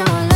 your